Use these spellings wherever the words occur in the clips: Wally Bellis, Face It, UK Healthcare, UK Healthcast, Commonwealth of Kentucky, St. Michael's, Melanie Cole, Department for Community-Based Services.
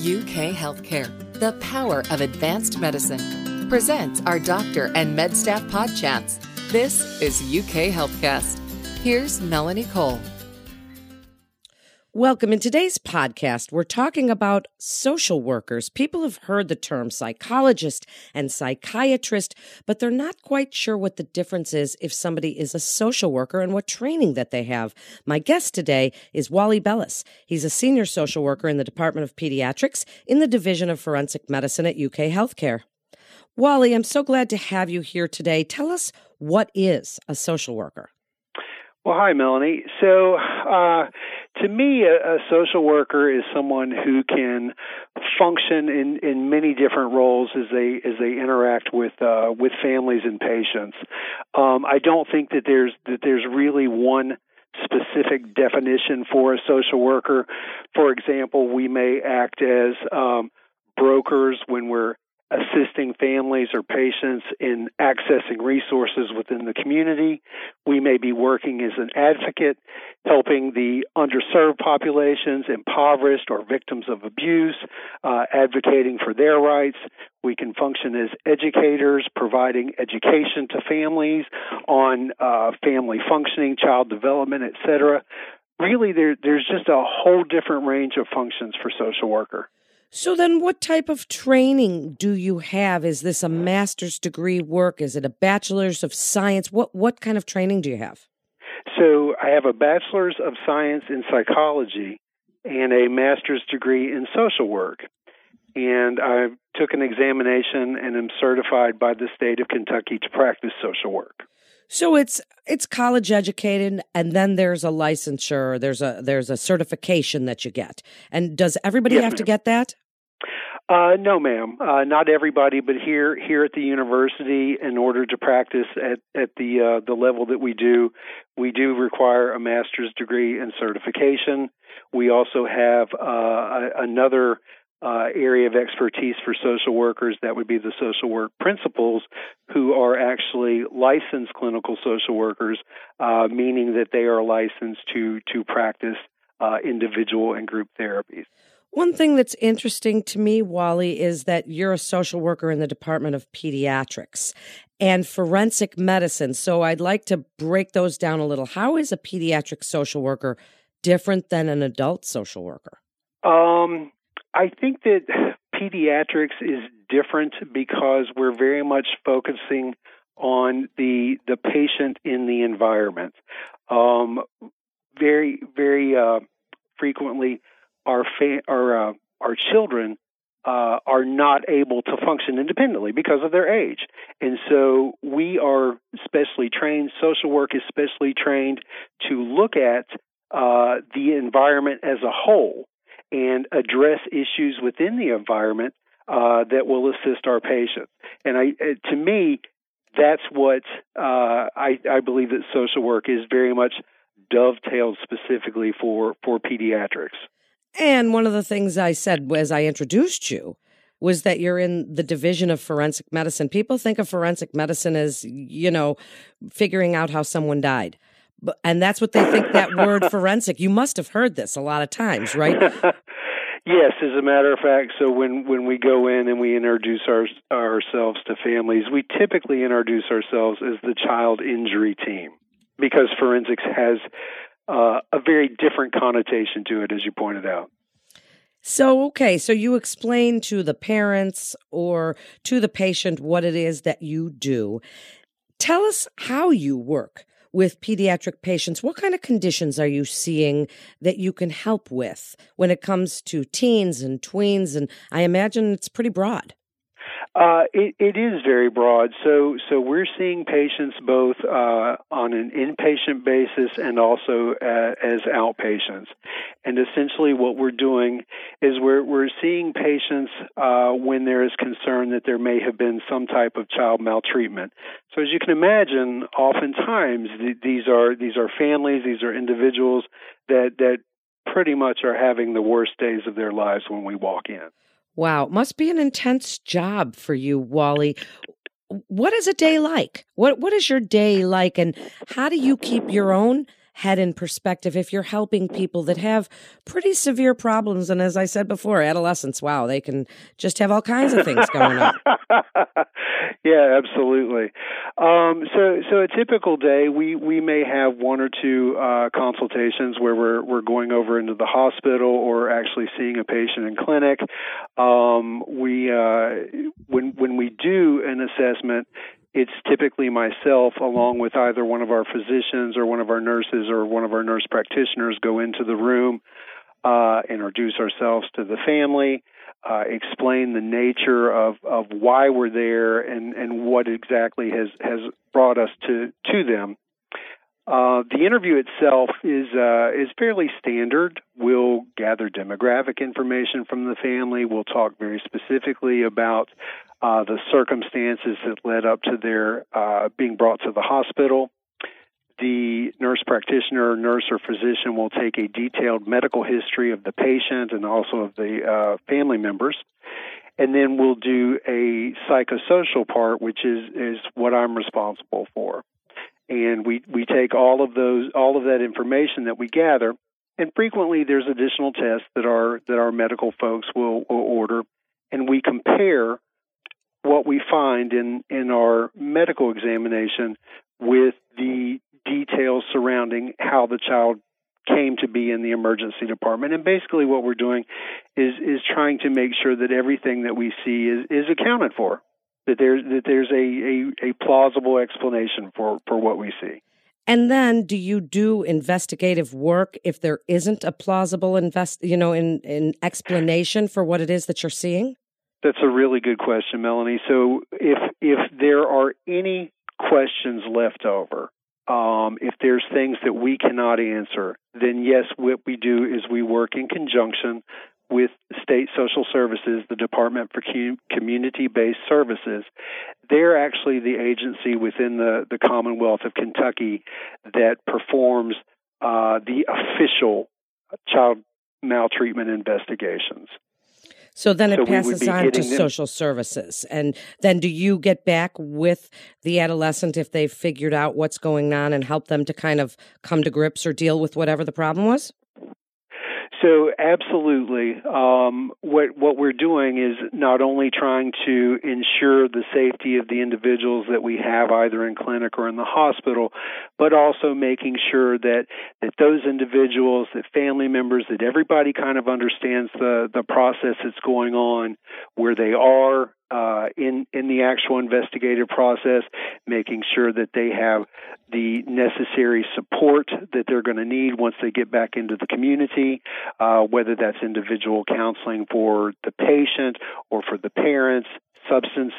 UK Healthcare, the power of advanced medicine, presents our doctor and med staff pod chats. This is UK Healthcast. Here's Melanie Cole. Welcome. In today's podcast, we're talking about social workers. People have heard the term psychologist and psychiatrist, but they're not quite sure what the difference is if somebody is a social worker and what training that they have. My guest today is Wally Bellis. He's a senior social worker in the Department of Pediatrics in the Division of Forensic Medicine at UK Healthcare. Wally, I'm so glad to have you here today. Tell us, what is a social worker? Well, hi, Melanie. So, to me, a social worker is someone who can function in many different roles as they interact with families and patients. I don't think that there's really one specific definition for a social worker. For example, we may act as brokers when we're assisting families or patients in accessing resources within the community. We may be working as an advocate, helping the underserved populations, impoverished or victims of abuse, advocating for their rights. We can function as educators, providing education to families on family functioning, child development, et cetera. Really, there's just a whole different range of functions for social worker. So then what type of training do you have? Is this a master's degree work? Is it a bachelor's of science? What kind of training do you have? So I have a bachelor's of science in psychology and a master's degree in social work. And I took an examination and am certified by the state of Kentucky to practice social work. So it's college educated, and then there's a licensure, there's a certification that you get. And does everybody have to get that? No, ma'am. Not everybody, but here at the university, in order to practice at the level that we do require a master's degree and certification. We also have another area of expertise for social workers. That would be the social work principals, who are actually licensed clinical social workers, meaning that they are licensed to practice individual and group therapies. One thing that's interesting to me, Wally, is that you're a social worker in the Department of Pediatrics and Forensic Medicine. So I'd like to break those down a little. How is a pediatric social worker different than an adult social worker? I think that pediatrics is different because we're very much focusing on the patient in the environment. Very, very frequently, our children are not able to function independently because of their age, and so we are specially trained. Social work is specially trained to look at the environment as a whole and address issues within the environment that will assist our patients. And to me, that's what I believe that social work is very much dovetailed specifically for pediatrics. And one of the things I said as I introduced you was that you're in the Division of Forensic Medicine. People think of forensic medicine as, you know, figuring out how someone died. And that's what they think, that word forensic. You must have heard this a lot of times, right? Yes, as a matter of fact. So when we go in and we introduce ourselves to families, we typically introduce ourselves as the child injury team, because forensics has a very different connotation to it, as you pointed out. So, okay, so you explain to the parents or to the patient what it is that you do. Tell us how you work with pediatric patients. What kind of conditions are you seeing that you can help with when it comes to teens and tweens? And I imagine it's pretty broad. It is very broad. So we're seeing patients both on an inpatient basis and also as outpatients. And essentially what we're doing is we're seeing patients when there is concern that there may have been some type of child maltreatment. So as you can imagine, oftentimes these are families, these are individuals that pretty much are having the worst days of their lives when we walk in. Wow, must be an intense job for you, Wally. What is a day like? What is your day like, and how do you keep your own had in perspective if you're helping people that have pretty severe problems. And as I said before, adolescents, wow, they can just have all kinds of things going on. Yeah, absolutely. So a typical day, we may have one or two consultations where we're going over into the hospital or actually seeing a patient in clinic. When we do an assessment, it's typically myself along with either one of our physicians or one of our nurses or one of our nurse practitioners go into the room, introduce ourselves to the family, explain the nature of why we're there and what exactly has brought us to them. The interview itself is fairly standard. We'll gather demographic information from the family. We'll talk very specifically about the circumstances that led up to their being brought to the hospital. The nurse practitioner, nurse, or physician will take a detailed medical history of the patient and also of the family members. And then we'll do a psychosocial part, which is what I'm responsible for. And we take all of that information that we gather, and frequently there's additional tests that our medical folks will order, and we compare what we find in our medical examination with the details surrounding how the child came to be in the emergency department. And basically what we're doing is trying to make sure that everything that we see is accounted for, that there's a plausible explanation for what we see. And then do you do investigative work if there isn't a plausible in explanation for what it is that you're seeing? That's a really good question, Melanie. So if there are any questions left over, if there's things that we cannot answer, then yes, what we do is we work in conjunction with State Social Services, the Department for Community-Based Services. They're actually the agency within the Commonwealth of Kentucky that performs the official child maltreatment investigations. So then it passes on to social services. And then do you get back with the adolescent if they've figured out what's going on and help them to kind of come to grips or deal with whatever the problem was? So absolutely. What we're doing is not only trying to ensure the safety of the individuals that we have either in clinic or in the hospital, but also making sure that those individuals, that family members, that everybody kind of understands the process that's going on, where they are in the actual investigative process, making sure that they have the necessary support that they're going to need once they get back into the community, whether that's individual counseling for the patient or for the parents, substance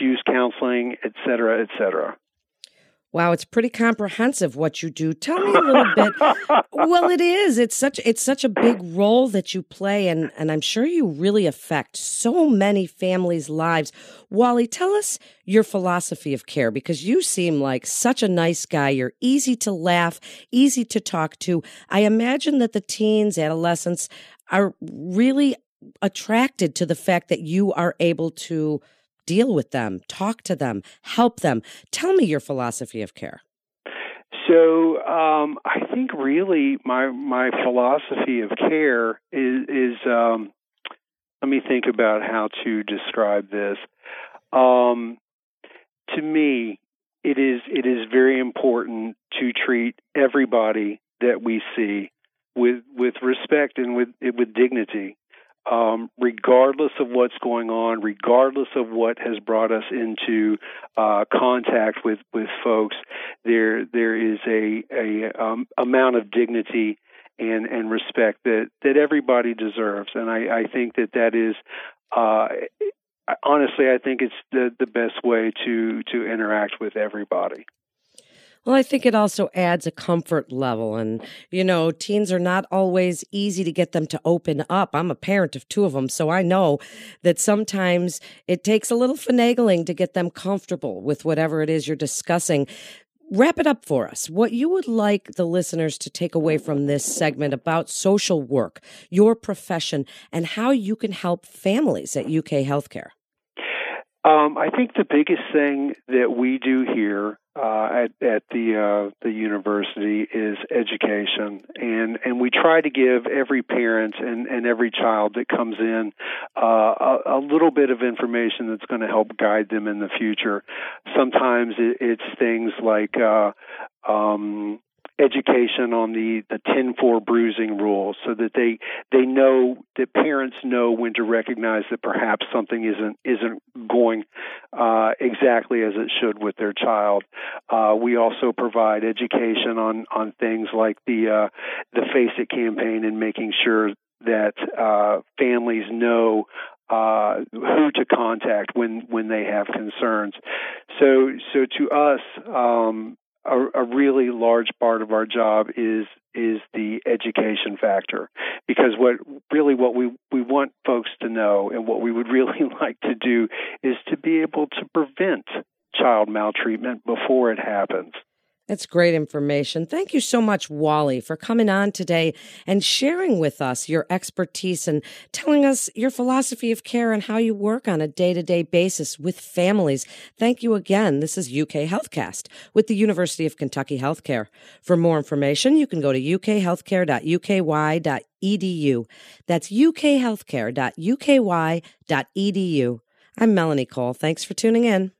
use counseling, et cetera, et cetera. Wow, it's pretty comprehensive what you do. Tell me a little bit. Well, it is. It's such a big role that you play, and I'm sure you really affect so many families' lives. Wally, tell us your philosophy of care, because you seem like such a nice guy. You're easy to laugh, easy to talk to. I imagine that the teens, adolescents, are really attracted to the fact that you are able to deal with them, talk to them, help them. Tell me your philosophy of care. So I think really my philosophy of care is let me think about how to describe this. To me, it is very important to treat everybody that we see with respect and with dignity. Regardless of what's going on, regardless of what has brought us into contact with folks, there is a amount of dignity and respect that everybody deserves, and I think that is honestly, I think it's the best way to interact with everybody. Well, I think it also adds a comfort level. And, teens are not always easy to get them to open up. I'm a parent of two of them, so I know that sometimes it takes a little finagling to get them comfortable with whatever it is you're discussing. Wrap it up for us. What you would like the listeners to take away from this segment about social work, your profession, and how you can help families at UK Healthcare. I think the biggest thing that we do here at the university is education, and we try to give every parent and every child that comes in a little bit of information that's going to help guide them in the future. Sometimes it's things like education on the 10-4 bruising rule, so that they know, that parents know when to recognize that perhaps something isn't going exactly as it should with their child. We also provide education on things like the Face It campaign, and making sure that families know who to contact when they have concerns. So to us, a really large part of our job is the education factor, because what we want folks to know, and what we would really like to do, is to be able to prevent child maltreatment before it happens. That's great information. Thank you so much, Wally, for coming on today and sharing with us your expertise and telling us your philosophy of care and how you work on a day-to-day basis with families. Thank you again. This is UK Healthcast with the University of Kentucky Healthcare. For more information, you can go to ukhealthcare.uky.edu. That's ukhealthcare.uky.edu. I'm Melanie Cole. Thanks for tuning in.